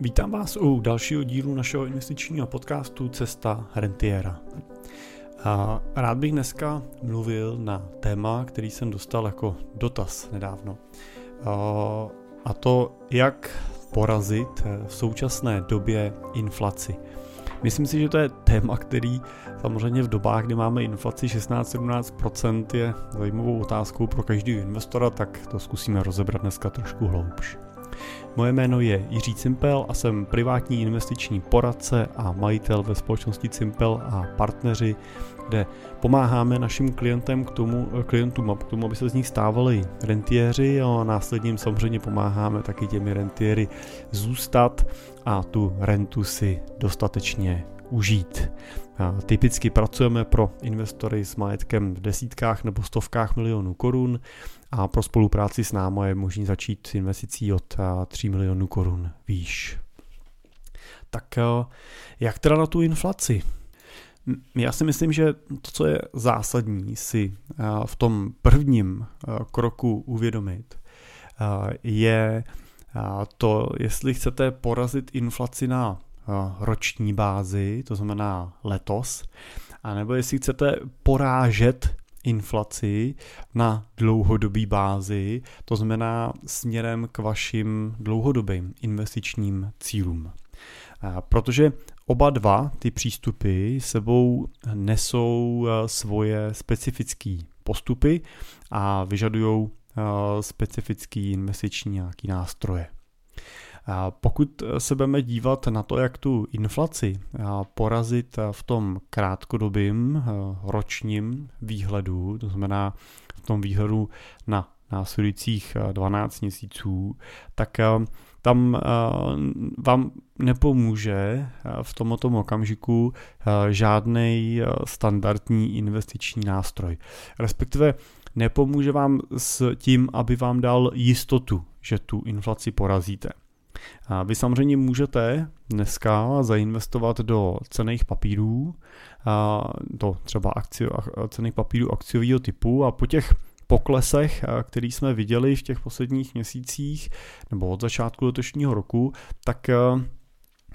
Vítám vás u dalšího dílu našeho investičního podcastu Cesta rentiera. Rád bych dneska mluvil na téma, který jsem dostal jako dotaz nedávno. A to, jak porazit v současné době inflaci. Myslím si, že to je téma, který samozřejmě v dobách, kdy máme inflaci 16-17%, je zajímavou otázkou pro každého investora, tak to zkusíme rozebrat dneska trošku hloubš. Moje jméno je Jiří Cimpel a jsem privátní investiční poradce a majitel ve společnosti Cimpel a partneři, kde pomáháme našim klientům, aby se z nich stávali rentiéři a následně jim samozřejmě pomáháme taky těmi rentiéry zůstat a tu rentu si dostatečně užít. Typicky pracujeme pro investory s majetkem v desítkách nebo stovkách milionů korun a pro spolupráci s námi je možné začít s investicí od 3 milionů korun výš. Tak jak teda na tu inflaci? Já si myslím, že to, co je zásadní si v tom prvním kroku uvědomit, je to, jestli chcete porazit inflaci na roční bázi, to znamená letos, anebo jestli chcete porážet inflaci na dlouhodobý bázi, to znamená směrem k vašim dlouhodobým investičním cílům. Protože oba dva ty přístupy sebou nesou svoje specifické postupy a vyžadují specifické investiční nějaký nástroje. Pokud se budeme dívat na to, jak tu inflaci porazit v tom krátkodobým ročním výhledu, to znamená v tom výhledu na následujících 12 měsíců, tak tam vám nepomůže v tomto okamžiku žádný standardní investiční nástroj. Respektive nepomůže vám s tím, aby vám dal jistotu, že tu inflaci porazíte. Vy samozřejmě můžete dneska zainvestovat do cenných papírů, do třeba cenných papírů akciového typu a po těch poklesech, který jsme viděli v těch posledních měsících nebo od začátku letošního roku,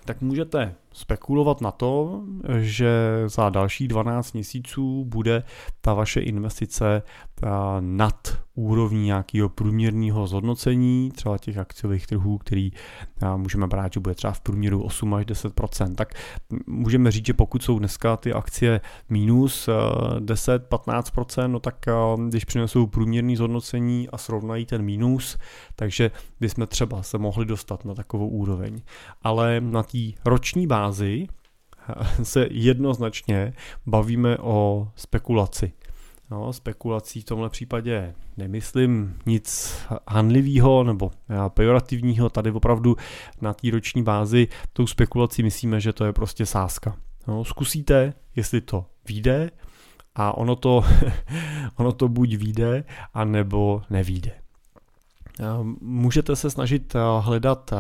tak můžete spekulovat na to, že za dalších 12 měsíců bude ta vaše investice nad úrovní nějakého průměrného zhodnocení, třeba těch akciových trhů, který můžeme brát, že bude třeba v průměru 8 až 10%. Tak můžeme říct, že pokud jsou dneska ty akcie minus 10-15%, no tak když přinesou průměrné zhodnocení a srovnají ten minus, takže bychom třeba se mohli dostat na takovou úroveň. Ale na té roční bázi se jednoznačně bavíme o spekulaci. Spekulací v tomhle případě nemyslím nic hanlivého nebo pejorativního, tady opravdu na té roční bázi tou spekulací myslíme, že to je prostě sázka. Zkusíte, jestli to vyjde a ono to buď vyjde, anebo nevyjde. Můžete se snažit hledat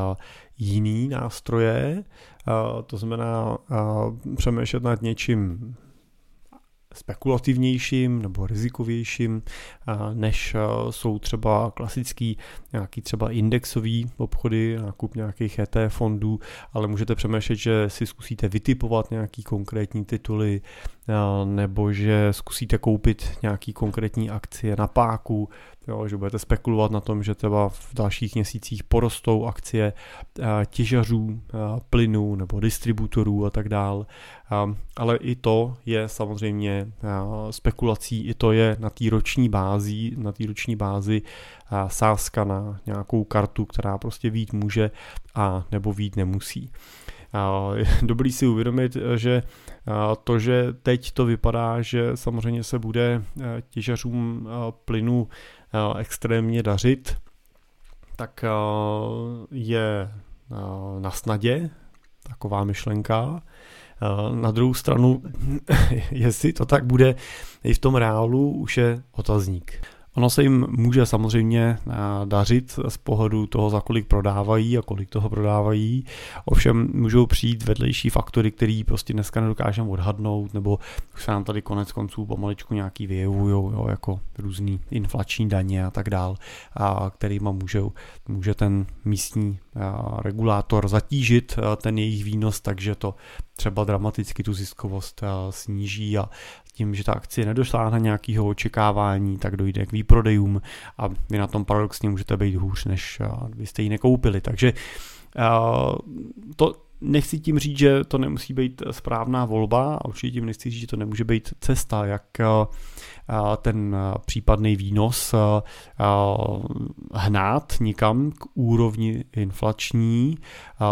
jiný nástroje, to znamená přemýšlet nad něčím spekulativnějším nebo rizikovějším, než jsou třeba klasický nějaký třeba indexový obchody, nákup nějakých ETF fondů, ale můžete přemýšlet, že si zkusíte vytipovat nějaký konkrétní tituly nebo že zkusíte koupit nějaký konkrétní akcie na páku, jo, že budete spekulovat na tom, že třeba v dalších měsících porostou akcie těžařů, plynu nebo distributorů a tak dál. Ale i to je samozřejmě spekulací, i to je na té roční bázi sázka na nějakou kartu, která prostě vít může a nebo vít nemusí. Je dobrý si uvědomit, že to, že teď to vypadá, že samozřejmě se bude těžařům plynu extrémně dařit, tak je na snadě taková myšlenka. Na druhou stranu, jestli to tak bude i v tom reálu, už je otazník. Ono se jim může samozřejmě dařit z pohledu toho, za kolik prodávají a kolik toho prodávají. Ovšem můžou přijít vedlejší faktory, které prostě dneska nedokážeme odhadnout, nebo už se nám tady konec konců pomaličku nějaký vyjevujou, jako různý inflační daně a tak dál, kterýma může ten místní regulátor zatížit ten jejich výnos, takže to třeba dramaticky tu ziskovost sníží a tím, že ta akcie nedošla na nějakého očekávání, tak dojde k výprodejům a vy na tom paradoxně můžete být hůř, než byste ji nekoupili. Takže to nechci tím říct, že to nemusí být správná volba a určitě tím nechci říct, že to nemůže být cesta, jak ten případný výnos hnát nikam k úrovni inflační.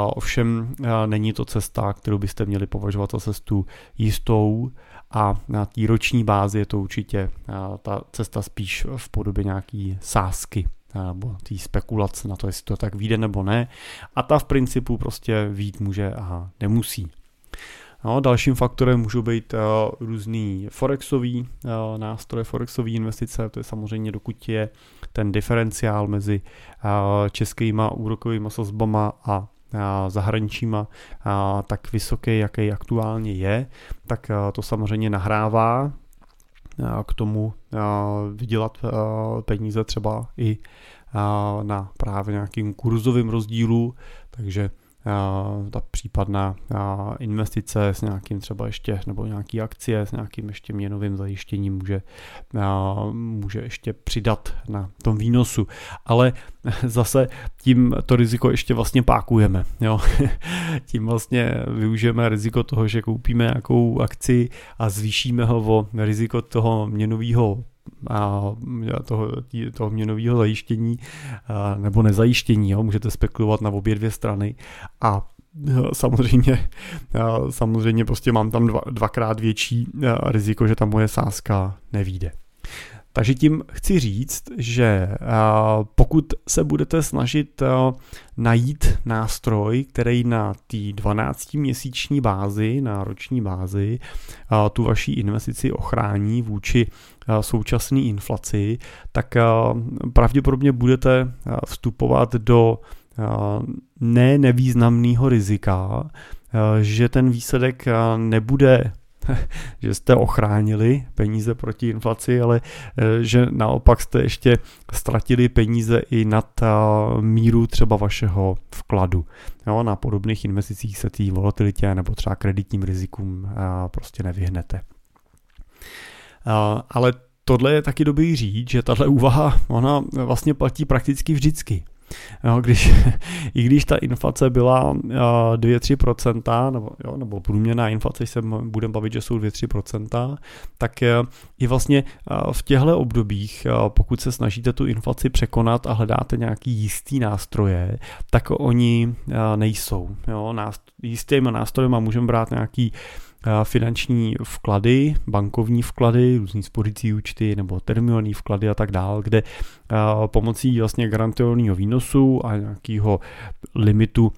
Ovšem není to cesta, kterou byste měli považovat za cestu jistou a na té roční bázi je to určitě ta cesta spíš v podobě nějaký sázky nebo tý spekulace na to, jestli to tak vyjde nebo ne. A ta v principu prostě vyjít může a nemusí. No, dalším faktorem můžou být různý forexový nástroje, forexové investice, to je samozřejmě dokud je ten diferenciál mezi českýma úrokovými sazbama a zahraničíma tak vysoký, jaký aktuálně je, tak to samozřejmě nahrává k tomu vydělat peníze třeba i na právě nějakým kurzovým rozdílu, takže ta případná investice s nějakým třeba ještě, nebo nějaký akcie s nějakým ještě měnovým zajištěním může ještě přidat na tom výnosu. Ale zase tím to riziko ještě vlastně pákujeme. Jo? Tím vlastně využijeme riziko toho, že koupíme nějakou akci a zvýšíme ho o riziko toho měnového toho měnového zajištění nebo nezajištění. Jo? Můžete spekulovat na obě dvě strany a samozřejmě prostě mám tam dvakrát větší riziko, že ta moje sázka nevyjde. Takže tím chci říct, že pokud se budete snažit najít nástroj, který na té 12-měsíční bázi, na roční bázi, tu vaši investici ochrání vůči současné inflaci, tak pravděpodobně budete vstupovat do nevýznamného rizika, že ten výsledek nebude, že jste ochránili peníze proti inflaci, ale že naopak jste ještě ztratili peníze i nad míru třeba vašeho vkladu. Jo, na podobných investicích se té volatilitě nebo třeba kreditním rizikům prostě nevyhnete. Ale tohle je taky dobrý říct, že tahle úvaha, ona vlastně platí prakticky vždycky. No, I když ta inflace byla 2-3%, nebo průměrná inflace, se budeme bavit, že jsou 2-3%, tak i vlastně v těchto obdobích, pokud se snažíte tu inflaci překonat a hledáte nějaký jistý nástroje, tak oni nejsou. Jo? Jistými nástroji můžeme brát nějaký finanční vklady, bankovní vklady, různý spořící účty nebo terminální vklady a tak dál, kde pomocí vlastně garantovaného výnosu a nějakého limitu,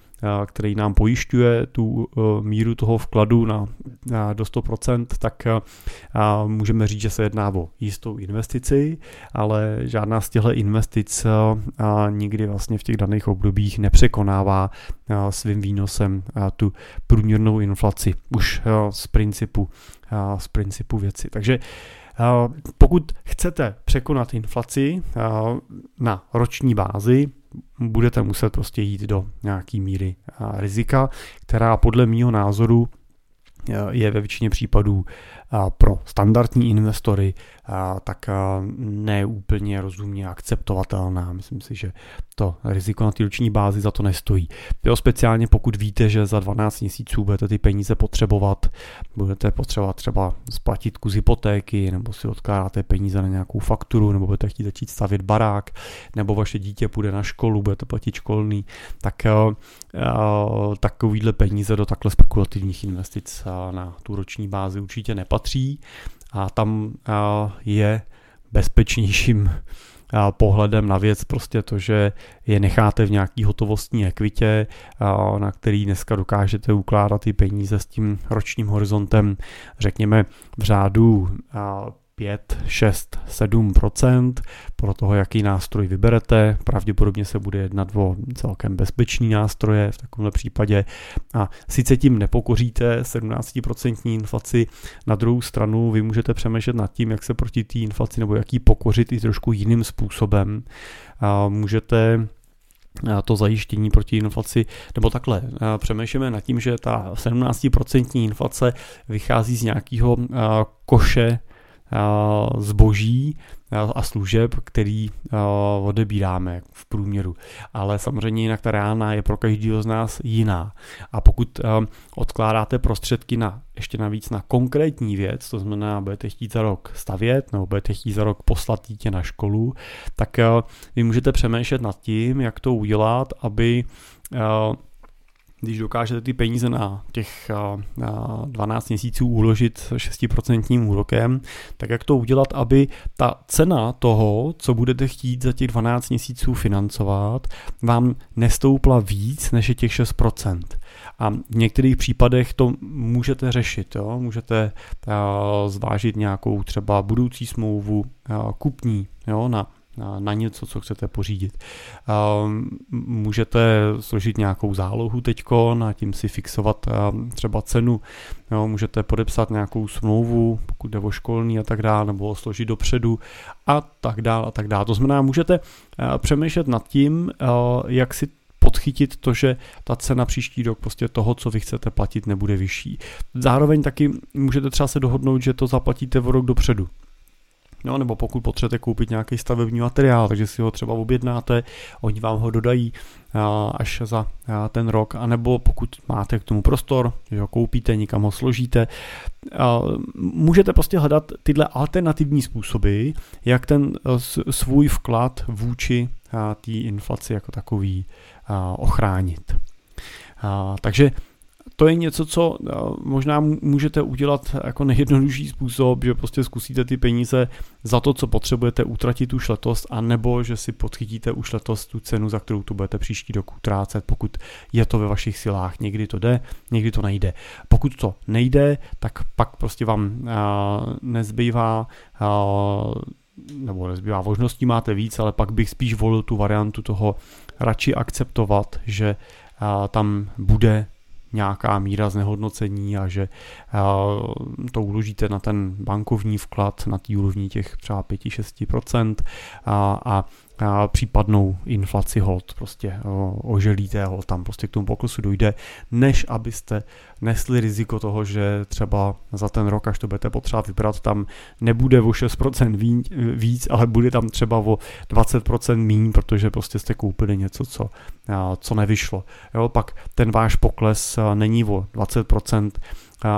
který nám pojišťuje tu míru toho vkladu do 100%, tak můžeme říct, že se jedná o jistou investici, ale žádná z těchto investic nikdy vlastně v těch daných obdobích nepřekonává svým výnosem tu průměrnou inflaci už z principu věci. Takže pokud chcete překonat inflaci na roční bázi, budete muset prostě jít do nějaký míry rizika, která podle mýho názoru je ve většině případů pro standardní investory tak neúplně rozumně akceptovatelná. Myslím si, že to riziko na té roční bázi za to nestojí. Jo, speciálně pokud víte, že za 12 měsíců budete ty peníze potřebovat, budete potřebovat třeba splatit kus hypotéky, nebo si odkládáte peníze na nějakou fakturu, nebo budete chtít začít stavět barák, nebo vaše dítě půjde na školu, budete platit školný, tak takovýhle peníze do takhle spekulativních investic na tu roční bázi určitě nepatří a tam je bezpečnějším pohledem na věc prostě to, že je necháte v nějaký hotovostní ekvitě, na který dneska dokážete ukládat ty peníze s tím ročním horizontem, řekněme v řádu 5, 6, 7% pro toho, jaký nástroj vyberete. Pravděpodobně se bude jednat o celkem bezpečný nástroje v takovémhle případě. A sice tím nepokoříte 17% inflaci, na druhou stranu vy můžete přemýšlet nad tím, jak se proti té inflaci nebo jak ji pokořit i trošku jiným způsobem. A můžete to zajištění proti inflaci, nebo takhle, přemýšlíme nad tím, že ta 17% inflace vychází z nějakého koše zboží a služeb, který odebíráme v průměru. Ale samozřejmě jinak ta reálná je pro každého z nás jiná. A pokud odkládáte prostředky na ještě navíc na konkrétní věc, to znamená, budete chtít za rok stavět nebo budete chtít za rok poslat dítě na školu, tak vy můžete přemýšlet nad tím, jak to udělat, aby když dokážete ty peníze na těch 12 měsíců uložit s 6% úrokem, tak jak to udělat, aby ta cena toho, co budete chtít za těch 12 měsíců financovat, vám nestoupla víc než je těch 6%. A v některých případech to můžete řešit. Jo? Můžete zvážit nějakou třeba budoucí smlouvu kupní, jo, na něco, co chcete pořídit. Můžete složit nějakou zálohu teďkon a tím si fixovat třeba cenu. Jo, můžete podepsat nějakou smlouvu, pokud jde o školní a tak dále, nebo složit dopředu a tak dále a tak dále. To znamená, můžete přemýšlet nad tím, jak si podchytit to, že ta cena příští rok prostě toho, co vy chcete platit, nebude vyšší. Zároveň taky můžete třeba se dohodnout, že to zaplatíte o rok dopředu. No, nebo pokud potřebujete koupit nějaký stavební materiál, takže si ho třeba objednáte, oni vám ho dodají až za ten rok, anebo pokud máte k tomu prostor, že ho koupíte, nikam ho složíte. Můžete prostě hledat tyhle alternativní způsoby, jak ten svůj vklad vůči té inflaci jako takový ochránit. Takže to je něco, co možná můžete udělat jako nejjednodušší způsob, že prostě zkusíte ty peníze za to, co potřebujete, utratit už letos, anebo že si podchytíte už letos tu cenu, za kterou to budete příští rok utrácet, pokud je to ve vašich silách. Někdy to jde, někdy to nejde. Pokud to nejde, tak pak prostě vám nezbývá možností, máte víc, ale pak bych spíš volil tu variantu toho radši akceptovat, že tam bude nějaká míra znehodnocení a že to uložíte na ten bankovní vklad, na té úrovni těch třeba 5-6% a případnou inflaci holt prostě oželíte, holt tam prostě k tomu poklesu dojde, než abyste nesli riziko toho, že třeba za ten rok, až to budete potřebovat vybrat, tam nebude o 6% víc, ale bude tam třeba o 20% míň, protože prostě jste koupili něco, co nevyšlo. Jo, pak ten váš pokles není o 20%,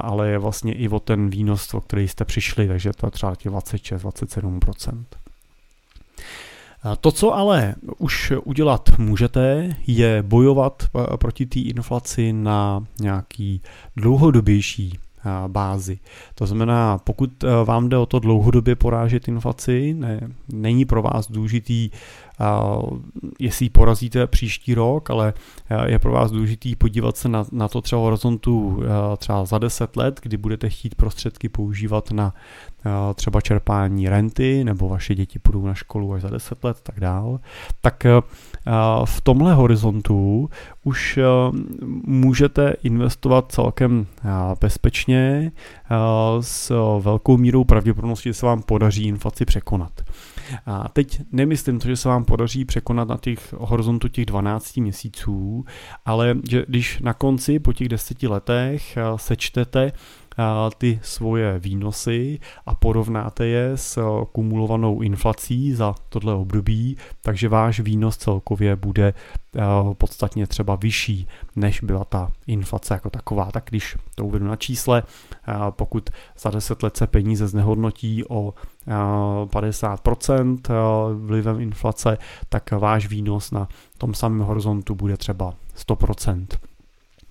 ale je vlastně i o ten výnos, o který jste přišli, takže to je třeba 26-27%. To, co ale už udělat můžete, je bojovat proti té inflaci na nějaký dlouhodobější bázi. To znamená, pokud vám jde o to dlouhodobě porážet inflaci, není pro vás důležitý, jestli ji porazíte příští rok, ale je pro vás důležitý podívat se na to třeba horizontu třeba za 10 let, kdy budete chtít prostředky používat na třeba čerpání renty, nebo vaše děti půjdou na školu až za 10 let, tak dál. Tak v tomhle horizontu už můžete investovat celkem bezpečně s velkou mírou pravděpodobnosti, že se vám podaří inflaci překonat. A teď nemyslím to, že se vám podaří překonat na těch horizontu těch 12 měsíců, ale že když na konci po těch 10 letech sečtete ty svoje výnosy a porovnáte je s kumulovanou inflací za tohle období, takže váš výnos celkově bude podstatně třeba vyšší, než byla ta inflace jako taková. Tak když to uvedu na čísle, pokud za 10 let se peníze znehodnotí o 50% vlivem inflace, tak váš výnos na tom samém horizontu bude třeba 100%.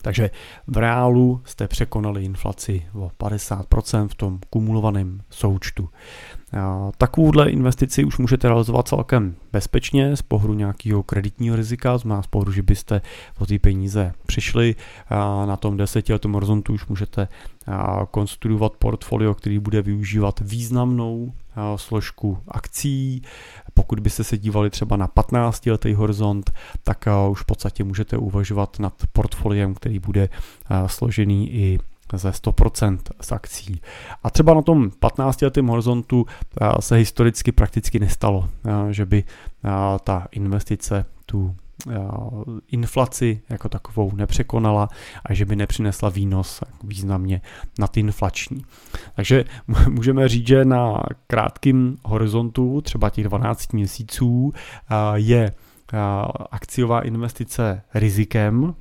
Takže v reálu jste překonali inflaci o 50% v tom kumulovaném součtu. Takovouhle investici už můžete realizovat celkem bezpečně z pohledu nějakého kreditního rizika, znamená z pohledu, že byste o ty peníze přišli. Na tom 10letém horizontu už můžete konstruovat portfolio, který bude využívat významnou složku akcií. Pokud byste se dívali třeba na 15letý horizont, tak už v podstatě můžete uvažovat nad portfoliem, který bude složený i ze 100% z akcí. A třeba na tom 15letém horizontu se historicky prakticky nestalo, že by ta investice tu inflaci jako takovou nepřekonala a že by nepřinesla výnos významně nadinflační. Takže můžeme říct, že na krátkém horizontu, třeba těch 12 měsíců, je akciová investice rizikem.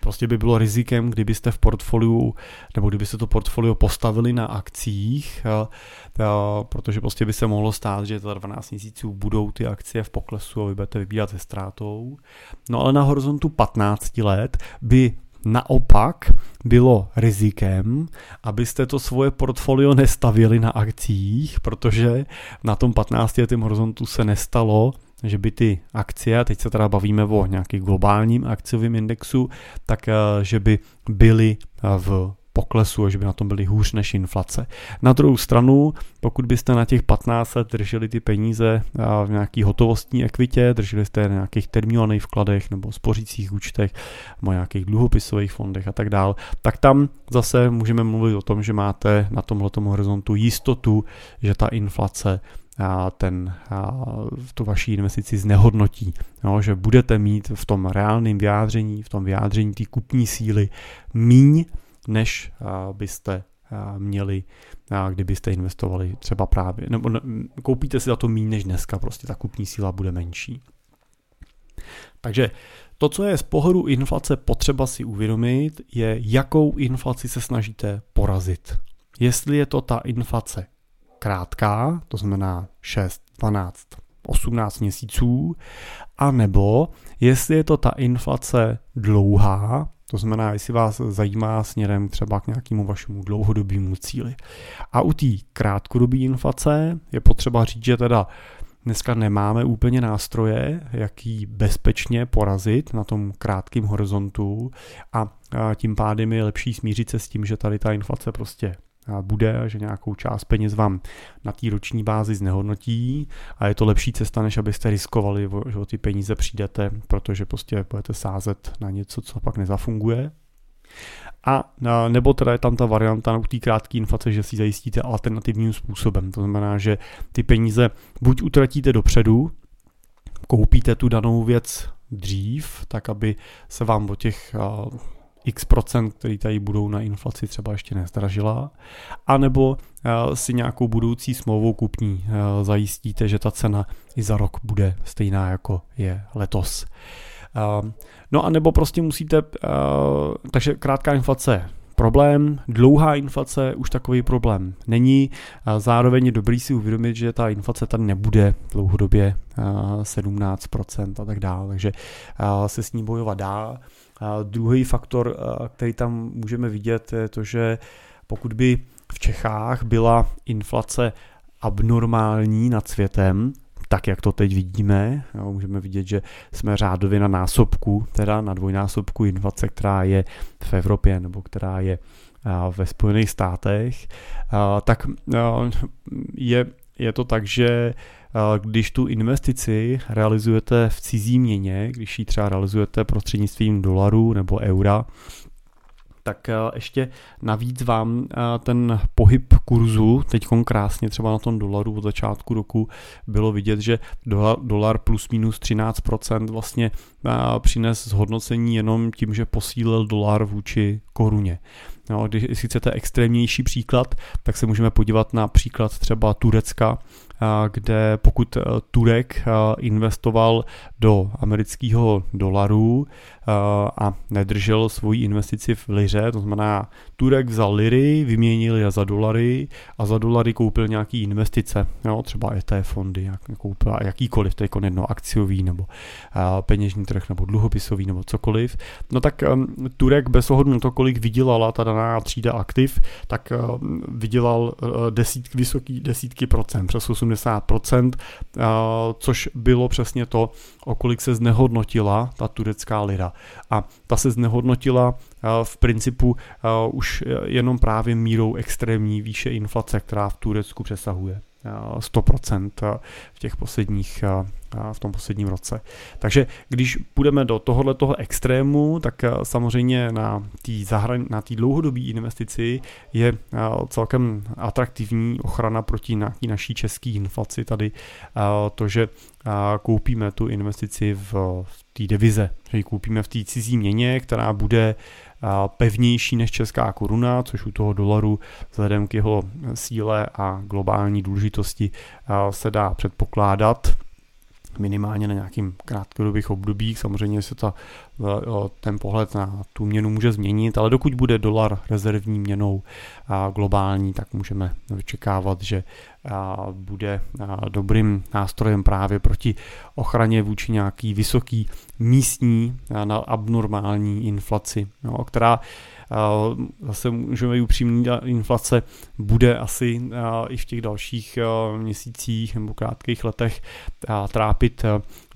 Prostě by bylo rizikem, kdybyste v portfoliu, nebo kdybyste to portfolio postavili na akcích, protože prostě by se mohlo stát, že za 12 měsíců budou ty akcie v poklesu a vy budete vybírat se ztrátou. No ale na horizontu 15 let by naopak bylo rizikem, abyste to svoje portfolio nestavili na akcích, protože na tom 15letém horizontu se nestalo, že by ty akcie, a teď se teda bavíme o nějakým globálním akciovém indexu, tak že by byly v poklesu a že by na tom byly hůř než inflace. Na druhou stranu, pokud byste na těch 15 let drželi ty peníze v nějaký hotovostní ekvitě, drželi jste je na nějakých termínovaných vkladech nebo spořících účtech, nebo nějakých dluhopisových fondech a tak dál, tak tam zase můžeme mluvit o tom, že máte na tomhletom horizontu jistotu, že ta inflace tu vaši investici znehodnotí. No, že budete mít v tom reálném vyjádření, v tom vyjádření té kupní síly míň, než byste měli, kdybyste investovali třeba právě, nebo koupíte si za to míň než dneska, prostě ta kupní síla bude menší. Takže to, co je z pohledu inflace potřeba si uvědomit, je, jakou inflaci se snažíte porazit. Jestli je to ta inflace krátká, to znamená 6, 12, 18 měsíců, anebo jestli je to ta inflace dlouhá, to znamená, jestli vás zajímá směrem třeba k nějakému vašemu dlouhodobému cíli. A u té krátkodobé inflace je potřeba říct, že teda dneska nemáme úplně nástroje, jak ji bezpečně porazit na tom krátkém horizontu a tím pádem je lepší smířit se s tím, že tady ta inflace prostě bude, že nějakou část peněz vám na té roční bázi znehodnotí a je to lepší cesta, než abyste riskovali, že o ty peníze přijdete, protože prostě budete sázet na něco, co pak nezafunguje. A nebo teda je tam ta varianta na té krátké inflace, že si zajistíte alternativním způsobem. To znamená, že ty peníze buď utratíte dopředu, koupíte tu danou věc dřív, tak aby se vám o těch x%, který tady budou na inflaci, třeba ještě nezdražila, anebo si nějakou budoucí smlouvou kupní zajistíte, že ta cena i za rok bude stejná, jako je letos. No a nebo prostě musíte, takže krátká inflace problém, dlouhá inflace už takový problém není, zároveň je dobrý si uvědomit, že ta inflace tady nebude dlouhodobě 17% a tak dále, takže se s ní bojovat dá. Druhý faktor, který tam můžeme vidět, je to, že pokud by v Čechách byla inflace abnormální nad světem, tak jak to teď vidíme, můžeme vidět, že jsme řádově na násobku, teda na dvojnásobku inflace, která je v Evropě nebo která je ve Spojených státech, tak je to tak, že když tu investici realizujete v cizí měně, když ji třeba realizujete prostřednictvím dolaru nebo eura, tak ještě navíc vám ten pohyb kurzu, teď krásně třeba na tom dolaru od začátku roku bylo vidět, že dolar plus minus 13% vlastně přines zhodnocení jenom tím, že posílil dolar vůči koruně. No, když chcete extrémnější příklad, tak se můžeme podívat na příklad třeba Turecka, kde pokud Turek investoval do amerického dolaru a nedržel svoji investici v liře, to znamená Turek vzal liry, vyměnil je za dolary a za dolary koupil nějaký investice, jo, třeba ETF fondy, koupil jakýkoliv, to je jedno, akciový nebo peněžní trh nebo dluhopisový nebo cokoliv, no tak Turek bez ohledu na to, kolik vydělala ta daná třída aktiv, tak vydělal desítky procent, přes 80%, což bylo přesně to, o kolik se znehodnotila ta turecká lira. A ta se znehodnotila v principu už jenom právě mírou extrémní výše inflace, která v Turecku přesahuje 100% v tom posledním roce. Takže když půjdeme do tohoto extrému, tak samozřejmě na té dlouhodobé investici je celkem atraktivní ochrana proti nějaký naší české inflaci tady to, že koupíme tu investici v té devize, že ji koupíme v té cizí měně, která bude pevnější než česká koruna, což u toho dolaru vzhledem k jeho síle a globální důležitosti se dá předpokládat minimálně na nějakým krátkodobých obdobích. Samozřejmě se ten pohled na tu měnu může změnit, ale dokud bude dolar rezervní měnou globální, tak můžeme očekávat, že bude dobrým nástrojem právě proti ochraně vůči nějaký vysoký místní abnormální inflaci, která zase můžeme ji upřímnit, inflace bude asi i v těch dalších měsících nebo krátkých letech trápit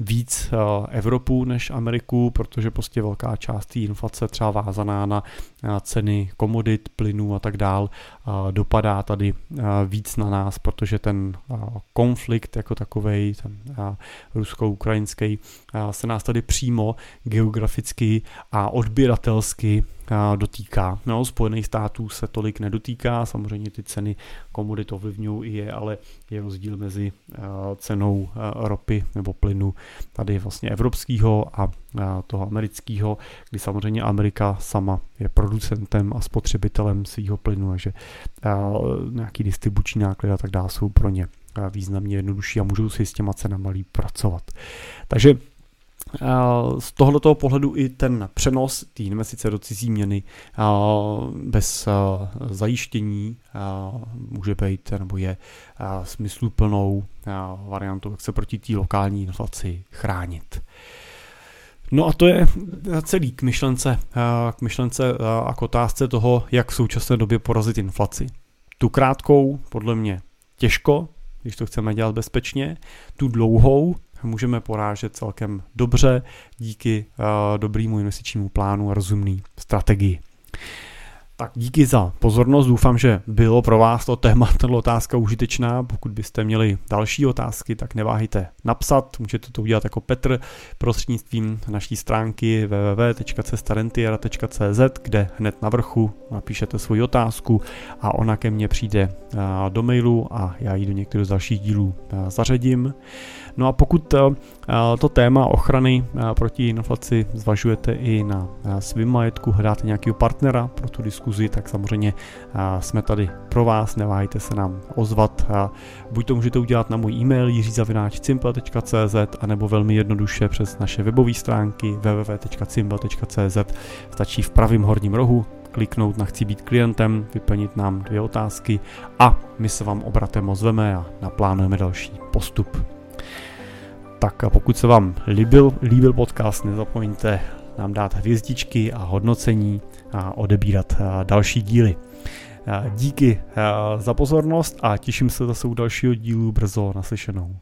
víc Evropu než Ameriku, protože prostě velká část té inflace třeba vázaná na ceny komodit, plynů a tak dál dopadá tady víc na nás, protože ten konflikt jako takovej, ten rusko-ukrajinský, se nás tady přímo geograficky a odběratelsky dotýká. No, Spojených států se tolik nedotýká, samozřejmě ty ceny komodit ovlivňují i je, ale je rozdíl mezi cenou ropy nebo plynu tady vlastně evropského a toho amerického, kdy samozřejmě Amerika sama je producentem a spotřebitelem svého plynu, takže nějaký distribuční náklady a tak dále jsou pro ně významně jednodušší a můžou si s těma cenama líp pracovat. Takže z tohoto pohledu i ten přenos té investice do cizí měny bez zajištění může být nebo je smysluplnou variantou, jak se proti té lokální inflaci chránit. No a to je celý k myšlence a k otázce toho, jak v současné době porazit inflaci. Tu krátkou podle mě těžko, když to chceme dělat bezpečně, tu dlouhou můžeme porážet celkem dobře díky dobrýmu investičnímu plánu a rozumné strategii. Tak díky za pozornost, doufám, že bylo pro vás to téma, tato otázka užitečná. Pokud byste měli další otázky, tak neváhejte napsat, můžete to udělat jako Petr prostřednictvím naší stránky www.cestarentiera.cz, kde hned na vrchu napíšete svoji otázku a ona ke mně přijde do mailu a já ji do některých dalších dílů zařadím. No a pokud to téma ochrany proti inflaci zvažujete i na svým majetku, hledáte nějakého partnera pro tu diskuzi, tak samozřejmě jsme tady pro vás, neváhejte se nám ozvat. Buď to můžete udělat na můj e-mail jiří@cimpel.cz anebo velmi jednoduše přes naše webové stránky www.cimpel.cz. Stačí v pravém horním rohu kliknout na Chci být klientem, vyplnit nám 2 otázky a my se vám obratem ozveme a naplánujeme další postup. Tak a pokud se vám líbil podcast, nezapomeňte nám dát hvězdičky a hodnocení a odebírat další díly. Díky za pozornost a těším se zase u dalšího dílu, brzo naslyšenou.